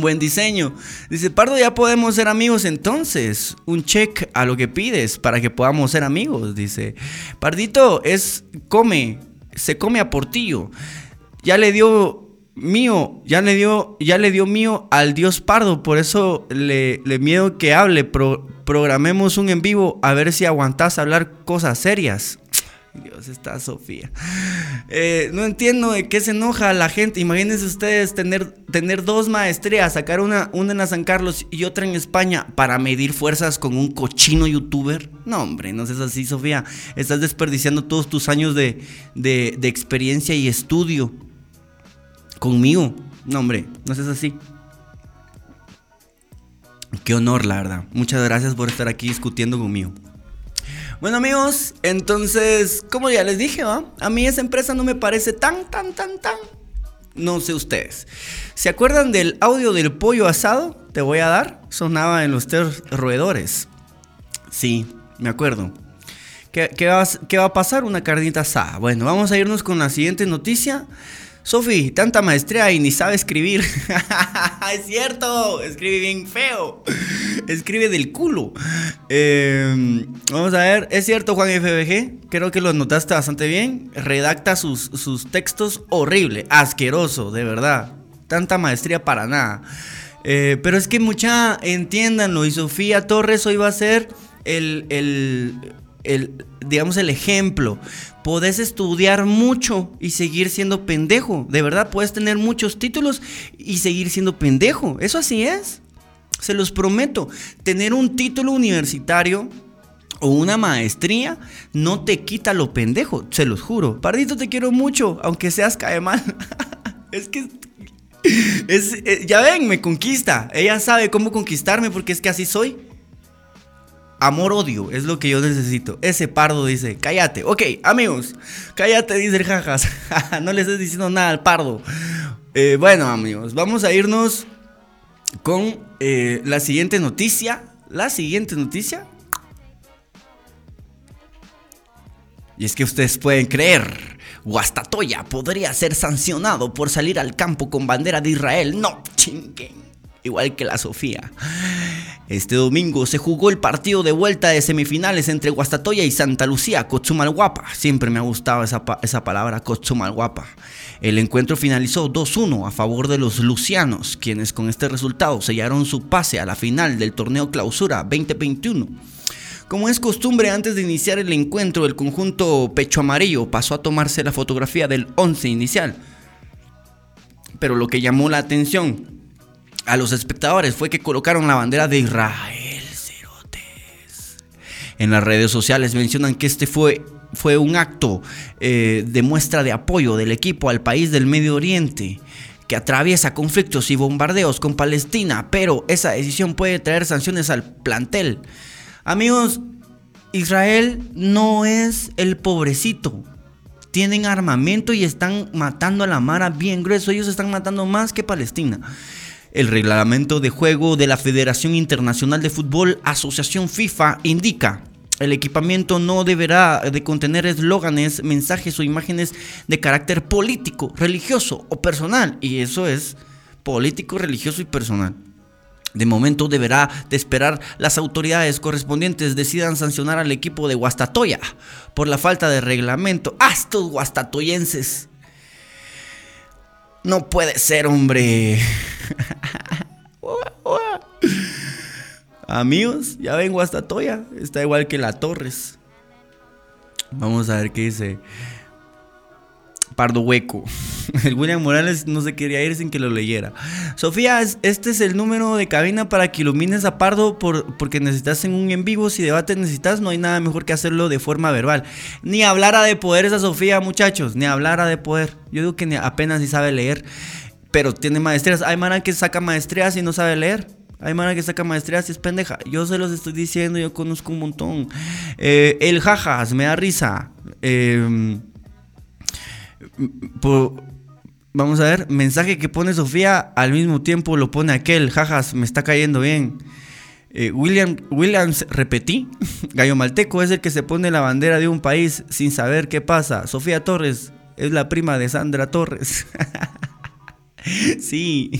buen diseño. Dice, Pardo, ya podemos ser amigos entonces. Un check a lo que pides para que podamos ser amigos. Dice, Pardito, se come a Portillo. Ya le dio mío al dios Pardo. Por eso le miedo que hable. Programemos un en vivo a ver si aguantás hablar cosas serias. Dios, está Sofía. No entiendo de qué se enoja la gente. Imagínense ustedes tener dos maestrías, sacar una en la San Carlos y otra en España para medir fuerzas con un cochino youtuber. No, hombre, no seas así, Sofía. Estás desperdiciando todos tus años de experiencia y estudio conmigo. No, hombre, no seas así. Qué honor, la verdad. Muchas gracias por estar aquí discutiendo conmigo. Bueno, amigos, entonces, como ya les dije, ¿va? A mí esa empresa no me parece tan. No sé ustedes. ¿Se acuerdan del audio del pollo asado? Te voy a dar. Sonaba en los tres roedores. Sí, me acuerdo. ¿Qué va a pasar? Una carnita asada. Bueno, vamos a irnos con la siguiente noticia. Sofi, tanta maestría y ni sabe escribir. Es cierto, escribe bien feo. Escribe del culo. Vamos a ver, es cierto, Juan FBG. Creo que lo notaste bastante bien. Redacta sus textos horrible, asqueroso, de verdad. Tanta maestría para nada. Pero es que mucha, entiéndanlo. Y Sofía Torres hoy va a ser el ejemplo. Podés estudiar mucho y seguir siendo pendejo. De verdad, puedes tener muchos títulos y seguir siendo pendejo. Eso así es. Se los prometo. Tener un título universitario o una maestría no te quita lo pendejo. Se los juro. Pardito, te quiero mucho, aunque seas caemán. Es que... ya ven, me conquista. Ella sabe cómo conquistarme porque es que así soy. Amor-odio es lo que yo necesito. Ese Pardo dice, cállate. Ok, amigos, cállate, dice el Jajas. No le estés diciendo nada al Pardo. Bueno, amigos, vamos a irnos con la siguiente noticia. La siguiente noticia. Y es que ustedes pueden creer, Guastatoya podría ser sancionado por salir al campo con bandera de Israel. No, chinguen. Igual que la Sofía. Este domingo se jugó el partido de vuelta de semifinales entre Guastatoya y Santa Lucía Cotzumalguapa. Siempre me ha gustado esa palabra, Cotzumalguapa. El encuentro finalizó 2-1 a favor de los lucianos, quienes con este resultado sellaron su pase a la final del torneo clausura 2021. Como es costumbre, antes de iniciar el encuentro, el conjunto pecho amarillo pasó a tomarse la fotografía del 11 inicial. Pero lo que llamó la atención a los espectadores fue que colocaron la bandera de Israel, cerotes. En las redes sociales mencionan que este fue un acto de muestra de apoyo del equipo al país del Medio Oriente, que atraviesa conflictos y bombardeos con Palestina, pero esa decisión puede traer sanciones al plantel. Amigos, Israel no es el pobrecito. Tienen armamento y están matando a la mara bien grueso. Ellos están matando más que Palestina. El reglamento de juego de la Federación Internacional de Fútbol, Asociación FIFA, indica: el equipamiento no deberá de contener eslóganes, mensajes o imágenes de carácter político, religioso o personal. Y eso es político, religioso y personal. De momento deberá de esperar las autoridades correspondientes decidan sancionar al equipo de Guastatoya por la falta de reglamento. ¡Astos guastatoyenses! No puede ser, hombre. Amigos, ya ven, Guastatoya está igual que la Torres. Vamos a ver qué dice Pardo Hueco. El William Morales no se quería ir sin que lo leyera. Sofía, este es el número de cabina para que ilumines a Pardo porque necesitas en un en vivo. Si debate necesitas, no hay nada mejor que hacerlo de forma verbal. Ni hablara de poder esa Sofía, muchachos. Ni hablara de poder. Yo digo que apenas si sabe leer, pero tiene maestrías. Hay mana que saca maestrías y no sabe leer. Hay mana que saca maestrías y es pendeja. Yo se los estoy diciendo, yo conozco un montón. El jajas, me da risa. Vamos a ver, mensaje que pone Sofía, al mismo tiempo lo pone aquel. Jajas, me está cayendo bien. Williams, repetí. Gallo Malteco es el que se pone la bandera de un país sin saber qué pasa. Sofía Torres es la prima de Sandra Torres. Sí.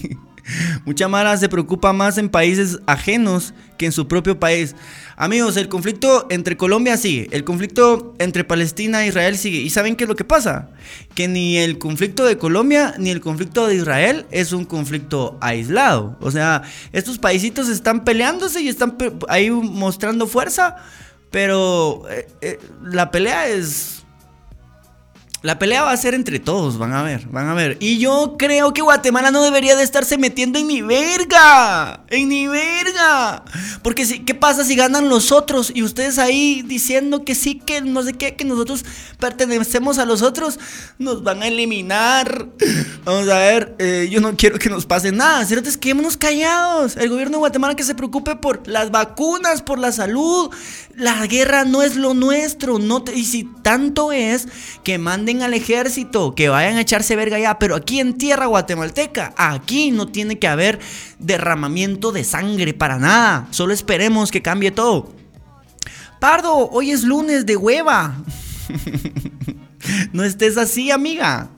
Mucha mara se preocupa más en países ajenos que en su propio país. Amigos, el conflicto entre Colombia sigue, el conflicto entre Palestina e Israel sigue. ¿Y saben qué es lo que pasa? Que ni el conflicto de Colombia ni el conflicto de Israel es un conflicto aislado. O sea, estos paisitos están peleándose y están ahí mostrando fuerza, pero la pelea va a ser entre todos, van a ver. Y yo creo que Guatemala no debería de estarse metiendo en mi verga. Porque ¿qué pasa si ganan los otros? Y ustedes ahí diciendo que sí, que no sé qué, que nosotros pertenecemos a los otros. Nos van a eliminar. Vamos a ver, yo no quiero que nos pase nada. Cierto es que quedémonos callados. El gobierno de Guatemala que se preocupe por las vacunas, por la salud. La guerra no es lo nuestro. Y si tanto es que manden al ejército, que vayan a echarse verga ya, pero aquí en tierra guatemalteca, aquí no tiene que haber derramamiento de sangre para nada. Solo esperemos que cambie todo. Pardo, hoy es lunes de hueva. No estés así, amiga.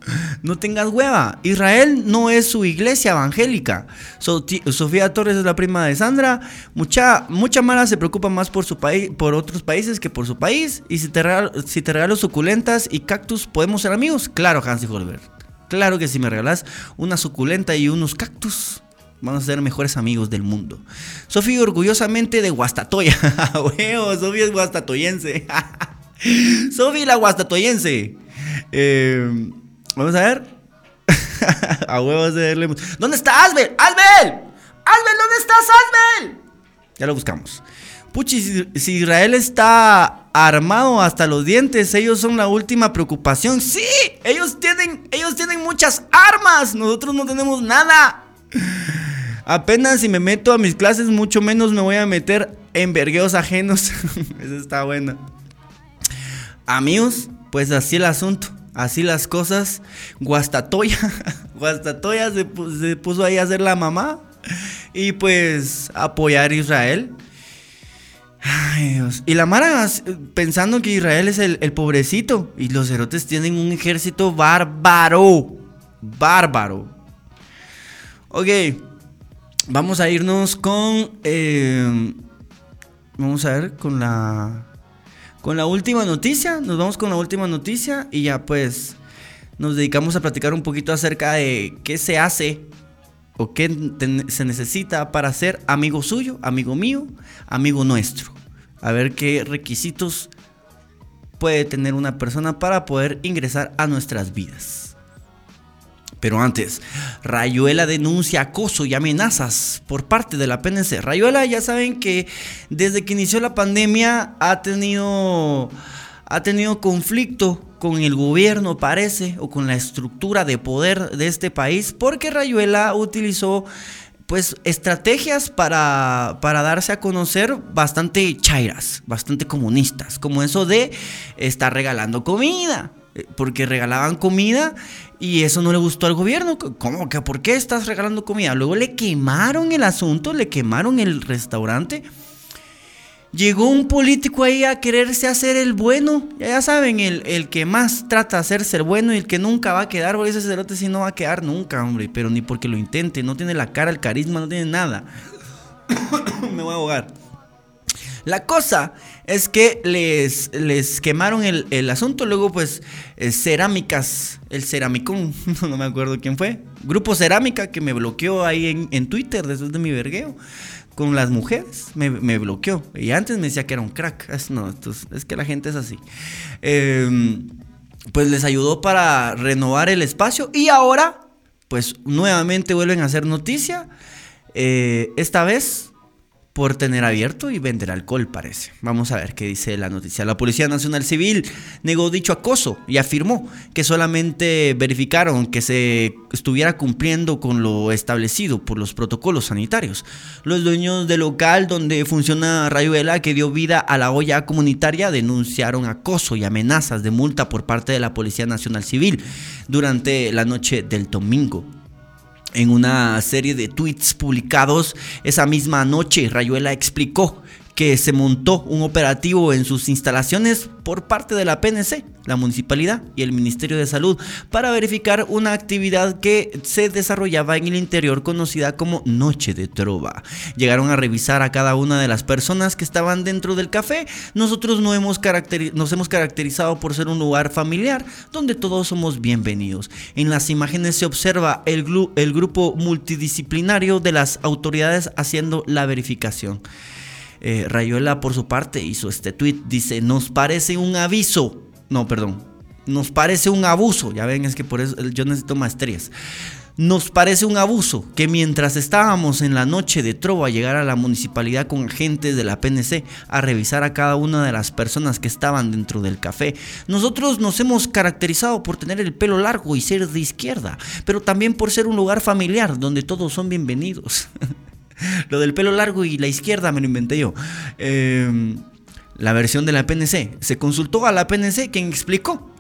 No tengas hueva. Israel no es su iglesia evangélica. Sofía Torres es la prima de Sandra. Mucha mala se preocupa más por su país, por otros países que por su país. Y si te regalo suculentas y cactus, ¿podemos ser amigos? Claro, Hansi Holbert. Claro que si me regalas una suculenta y unos cactus, van a ser mejores amigos del mundo. Sofía orgullosamente de Guastatoya. Huevo, Sofía es guastatoyense. Sofi la guastatoyense. Vamos a ver. A huevos de Lemos. ¿Dónde está Asbel? ¡Asbel! ¿Dónde estás, Asbel? Ya lo buscamos. Puchi, si Israel está armado hasta los dientes, ellos son la última preocupación. ¡Sí! Ellos tienen muchas armas. Nosotros no tenemos nada. Apenas si me meto a mis clases, mucho menos me voy a meter en vergueos ajenos. Eso está bueno. Amigos, pues así el asunto, así las cosas. Guastatoya se puso ahí a hacer la mamá y pues apoyar a Israel. Ay, Dios. Y la mara pensando que Israel es el pobrecito, y los cerotes tienen un ejército bárbaro. Ok, vamos a irnos con vamos a ver con la... última noticia, nos vamos con la última noticia y ya pues nos dedicamos a platicar un poquito acerca de qué se hace o qué se necesita para ser amigo suyo, amigo mío, amigo nuestro. A ver qué requisitos puede tener una persona para poder ingresar a nuestras vidas. Pero antes, Rayuela denuncia acoso y amenazas por parte de la PNC. Rayuela, ya saben que desde que inició la pandemia ha tenido conflicto con el gobierno, parece, o con la estructura de poder de este país, porque Rayuela utilizó pues estrategias para darse a conocer bastante chairas, bastante comunistas, como eso de estar regalando comida. Porque regalaban comida y eso no le gustó al gobierno. ¿Cómo que por qué estás regalando comida? Luego le quemaron el asunto, le quemaron el restaurante. Llegó un político ahí a quererse hacer el bueno. Ya saben, el que más trata de hacerse el bueno y el que nunca va a quedar. Porque ese cerote sí no va a quedar nunca, hombre. Pero ni porque lo intente, no tiene la cara, el carisma, no tiene nada. Me voy a ahogar. La cosa es que les quemaron el asunto. Luego pues Cerámicas, el Ceramicón, no me acuerdo quién fue, Grupo Cerámica, que me bloqueó ahí en Twitter después de mi vergueo. con las mujeres me bloqueó. Y antes me decía que era un crack. Es que la gente es así. Pues les ayudó para renovar el espacio. Y ahora, pues nuevamente vuelven a hacer noticia. Esta vez por tener abierto y vender alcohol, parece. Vamos a ver qué dice la noticia. La Policía Nacional Civil negó dicho acoso y afirmó que solamente verificaron que se estuviera cumpliendo con lo establecido por los protocolos sanitarios. Los dueños del local donde funciona Rayuela, que dio vida a la olla comunitaria, denunciaron acoso y amenazas de multa por parte de la Policía Nacional Civil durante la noche del domingo. En una serie de tweets publicados esa misma noche, Rayuela explicó que se montó un operativo en sus instalaciones por parte de la PNC, la Municipalidad y el Ministerio de Salud para verificar una actividad que se desarrollaba en el interior conocida como Noche de Trova. Llegaron a revisar a cada una de las personas que estaban dentro del café. Nosotros nos hemos caracterizado por ser un lugar familiar donde todos somos bienvenidos. En las imágenes se observa el grupo multidisciplinario de las autoridades haciendo la verificación. Rayuela, por su parte, hizo este tuit. Dice: nos parece un abuso. Ya ven, es que por eso yo necesito maestrías. Nos parece un abuso que mientras estábamos en la noche de trova llegara a la municipalidad con agentes de la PNC a revisar a cada una de las personas que estaban dentro del café. Nosotros nos hemos caracterizado por tener el pelo largo y ser de izquierda, pero también por ser un lugar familiar donde todos son bienvenidos. Lo del pelo largo y la izquierda me lo inventé yo. La versión de la PNC. Se consultó a la PNC, quien explicó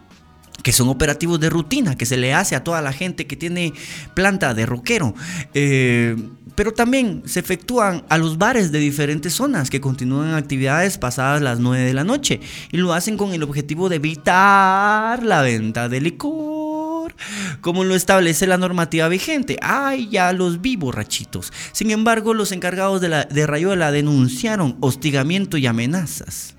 que son operativos de rutina que se le hace a toda la gente que tiene planta de rockero. Pero también se efectúan a los bares de diferentes zonas que continúan actividades pasadas las 9 de la noche. Y lo hacen con el objetivo de evitar la venta de licor, como lo establece la normativa vigente. ¡Ay, ya los vi, borrachitos! Sin embargo, los encargados de Rayuela denunciaron hostigamiento y amenazas.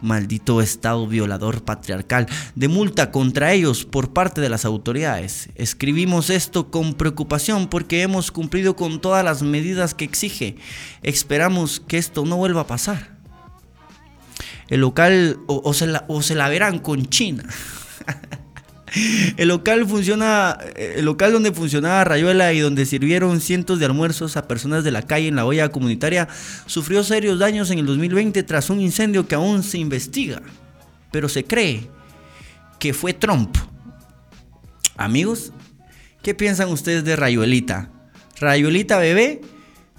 Maldito estado violador patriarcal, de multa contra ellos por parte de las autoridades. Escribimos esto con preocupación porque hemos cumplido con todas las medidas que exige. Esperamos que esto no vuelva a pasar. El local o se la verán con China. El local donde funcionaba Rayuela y donde sirvieron cientos de almuerzos a personas de la calle en la olla comunitaria sufrió serios daños en el 2020 tras un incendio que aún se investiga, pero se cree que fue Trump. Amigos, ¿qué piensan ustedes de Rayuelita? ¿Rayuelita bebé?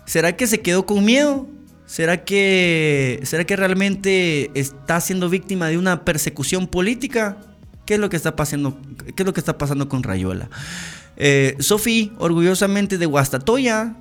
¿Será que se quedó con miedo? ¿Será que realmente está siendo víctima de una persecución política? ¿Qué es lo que está pasando con Rayuela? Sofi, orgullosamente de Guastatoya,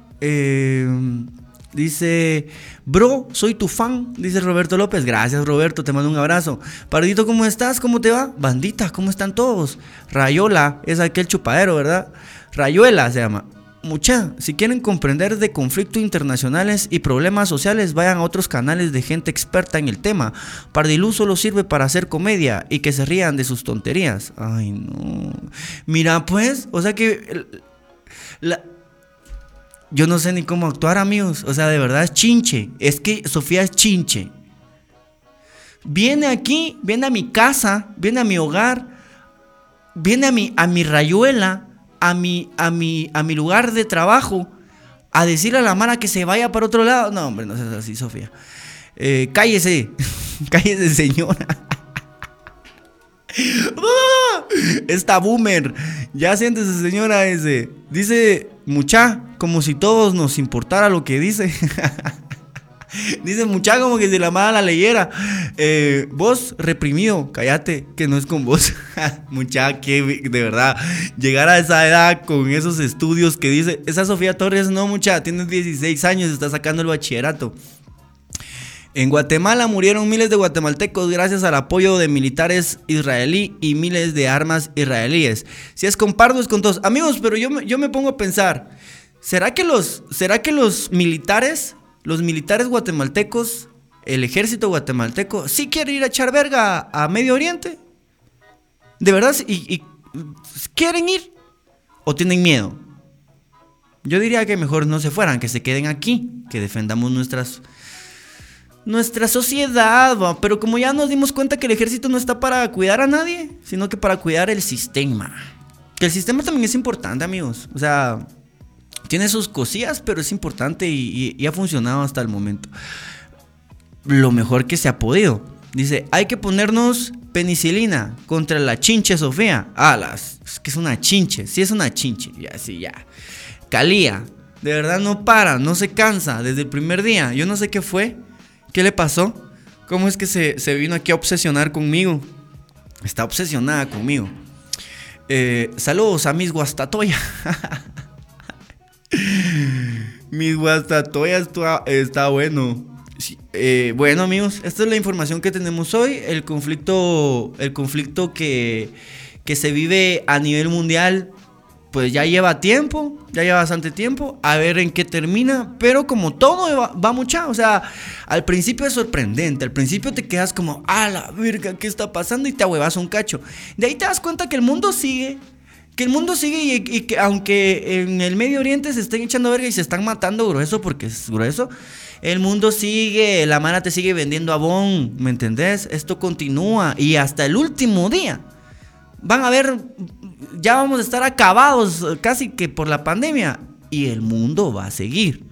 dice: bro, soy tu fan, dice Roberto López. Gracias, Roberto, te mando un abrazo. Pardito, ¿cómo estás? ¿Cómo te va? Bandita, ¿cómo están todos? Rayuela es aquel chupadero, ¿verdad? Rayuela se llama. Mucha, si quieren comprender de conflictos internacionales y problemas sociales, vayan a otros canales de gente experta en el tema. Pardilú solo sirve para hacer comedia y que se rían de sus tonterías. Ay, no. Mira, pues, o sea que yo no sé ni cómo actuar, amigos. O sea, de verdad es chinche. Es que Sofía es chinche. Viene aquí, viene a mi casa, viene a mi hogar, viene a mi Rayuela, a mi lugar de trabajo, a decirle a la mara que se vaya para otro lado. No, hombre, no seas así, Sofía. Cállese. Cállese, señora. Esta boomer. Ya siéntese, señora. Ese. Dice: mucha, como si todos nos importara lo que dice. Dice: mucha, como que si la mala la leyera. Vos, reprimido, cállate, que no es con vos. Mucha, que de verdad, llegar a esa edad con esos estudios que dice. Esa Sofía Torres, no, mucha, tienes 16 años, está sacando el bachillerato. En Guatemala murieron miles de guatemaltecos gracias al apoyo de militares israelí y miles de armas israelíes. Si es con pardo, es con todos. Amigos, pero yo me pongo a pensar, ¿será que los militares... Los militares guatemaltecos, el ejército guatemalteco, sí quiere ir a echar verga a Medio Oriente? ¿De verdad? ¿Y quieren ir? ¿O tienen miedo? Yo diría que mejor no se fueran, que se queden aquí, que defendamos nuestra sociedad, ¿va? Pero como ya nos dimos cuenta que el ejército no está para cuidar a nadie, sino que para cuidar el sistema. Que el sistema también es importante, amigos. O sea, tiene sus cosillas, pero es importante y ha funcionado hasta el momento. Lo mejor que se ha podido. Dice, hay que ponernos penicilina contra la chinche Sofía. Alas, es que es una chinche, sí es una chinche, ya, sí, ya. Calía, de verdad no para, no se cansa desde el primer día. Yo no sé qué fue, qué le pasó, cómo es que se vino aquí a obsesionar conmigo. Está obsesionada conmigo. Saludos a mis Guastatoya. Mis Guastatoya está bueno. Sí, bueno, amigos, esta es la información que tenemos hoy. El conflicto que se vive a nivel mundial, pues ya lleva tiempo, ya lleva bastante tiempo. A ver en qué termina, pero como todo va mucha, o sea, al principio es sorprendente. Al principio te quedas como, a la verga, ¿qué está pasando? Y te ahuevas un cacho. De ahí te das cuenta que el mundo sigue. Que el mundo sigue y que aunque en el Medio Oriente se estén echando verga y se están matando grueso, porque es grueso, el mundo sigue, la mara te sigue vendiendo abón, ¿me entendés? Esto continúa y hasta el último día van a ver, ya vamos a estar acabados casi que por la pandemia y el mundo va a seguir.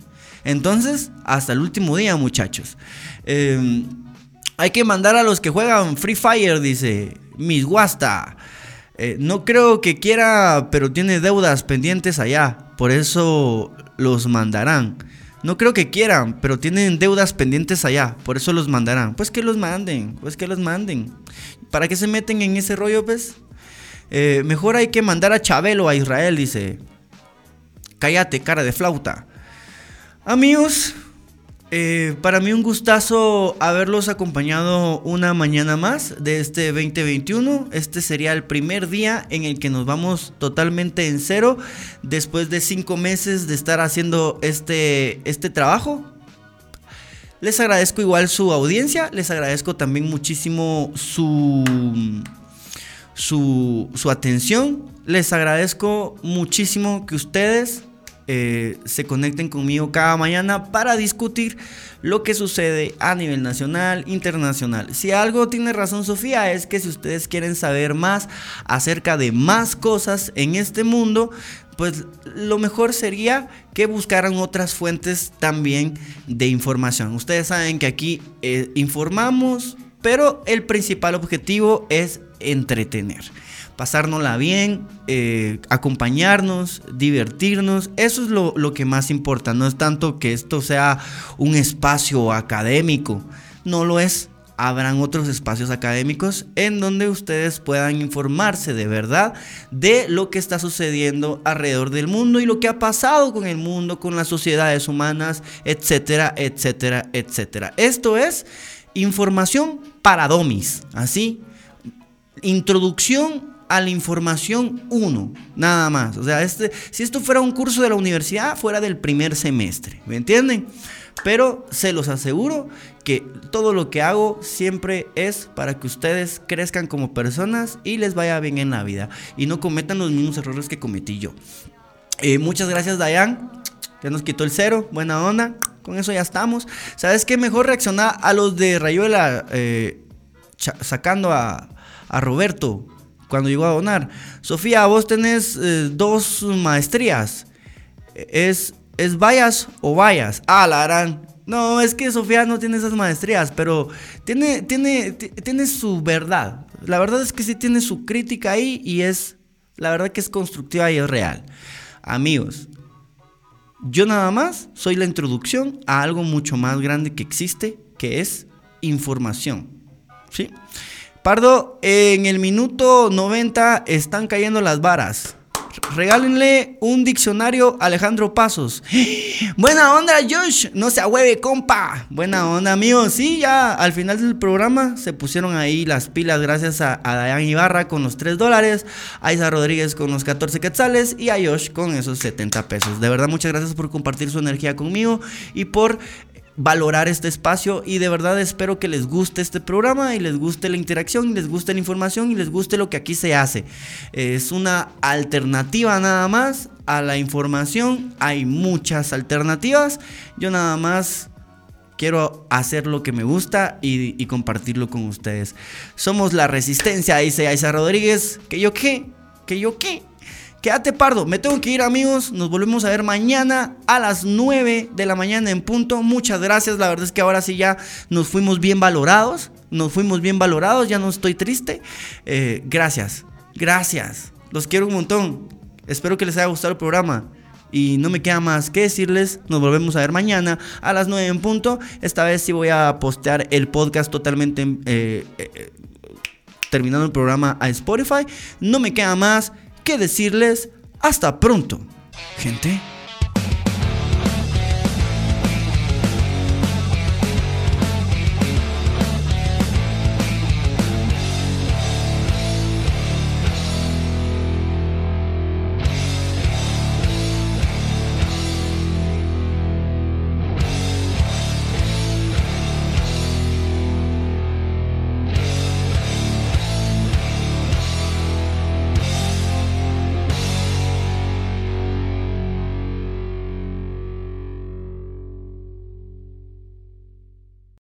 Entonces, hasta el último día, muchachos. Hay que mandar a los que juegan Free Fire, dice Mis Guasta. No creo que quiera, pero tiene deudas pendientes allá, por eso los mandarán. No creo que quieran, pero tienen deudas pendientes allá, por eso los mandarán. Pues que los manden. ¿Para qué se meten en ese rollo, pues? Mejor hay que mandar a Chabelo a Israel, dice. Cállate, cara de flauta. Amigos, para mí un gustazo haberlos acompañado una mañana más de este 2021. Este sería el primer día en el que nos vamos totalmente en cero después de 5 meses de estar haciendo este trabajo. Les agradezco igual su audiencia, les agradezco también muchísimo su atención. Les agradezco muchísimo que ustedes se conecten conmigo cada mañana para discutir lo que sucede a nivel nacional, internacional. Si algo tiene razón Sofía, es que si ustedes quieren saber más acerca de más cosas en este mundo, pues lo mejor sería que buscaran otras fuentes también de información. Ustedes saben que aquí informamos, pero el principal objetivo es entretener, pasárnosla bien, acompañarnos, divertirnos. Eso es lo que más importa. No es tanto que esto sea un espacio académico, no lo es. Habrán otros espacios académicos en donde ustedes puedan informarse de verdad de lo que está sucediendo alrededor del mundo y lo que ha pasado con el mundo, con las sociedades humanas, etcétera, etcétera, etcétera. Esto es información para domis, así, introducción a la información 1, nada más. O sea, si esto fuera un curso de la universidad, fuera del primer semestre, ¿me entienden? Pero se los aseguro que todo lo que hago siempre es para que ustedes crezcan como personas y les vaya bien en la vida y no cometan los mismos errores que cometí yo. Muchas gracias, Dayan, ya nos quitó el 0, buena onda, con eso ya estamos. ¿Sabes qué? Mejor reaccionar a los de Rayuela, sacando a Roberto cuando llegó a donar. Sofía, vos tenés 2 maestrías. ¿Es Vallas o Vallas? Ah, la harán. No, es que Sofía no tiene esas maestrías, pero tiene su verdad. La verdad es que sí tiene su crítica ahí y es, la verdad que es constructiva y es real. Amigos, yo nada más soy la introducción a algo mucho más grande que existe, que es información, ¿sí? Pardo, en el minuto 90 están cayendo las varas. Regálenle un diccionario a Alejandro Pasos. Buena onda, Josh, no se ahueve, compa. Buena onda, amigos. Sí, ya al final del programa se pusieron ahí las pilas. Gracias a Dayan Ibarra con los $3, a Isa Rodríguez con los 14 quetzales y a Josh con esos 70 pesos. De verdad, muchas gracias por compartir su energía conmigo y por valorar este espacio, y de verdad espero que les guste este programa y les guste la interacción y les guste la información y les guste lo que aquí se hace. Es una alternativa nada más a la información, hay muchas alternativas, yo nada más quiero hacer lo que me gusta y compartirlo con ustedes. Somos la Resistencia, dice Aiza Rodríguez. ¿Que yo qué? Quédate, Pardo, me tengo que ir, amigos. Nos volvemos a ver mañana a las 9 de la mañana en punto. Muchas gracias, la verdad es que ahora sí ya nos fuimos bien valorados. Ya no estoy triste. Gracias, los quiero un montón. Espero que les haya gustado el programa. Y no me queda más que decirles, nos volvemos a ver mañana a las 9 en punto. Esta vez sí voy a postear el podcast totalmente terminando el programa a Spotify. No me queda más que decirles, hasta pronto, gente.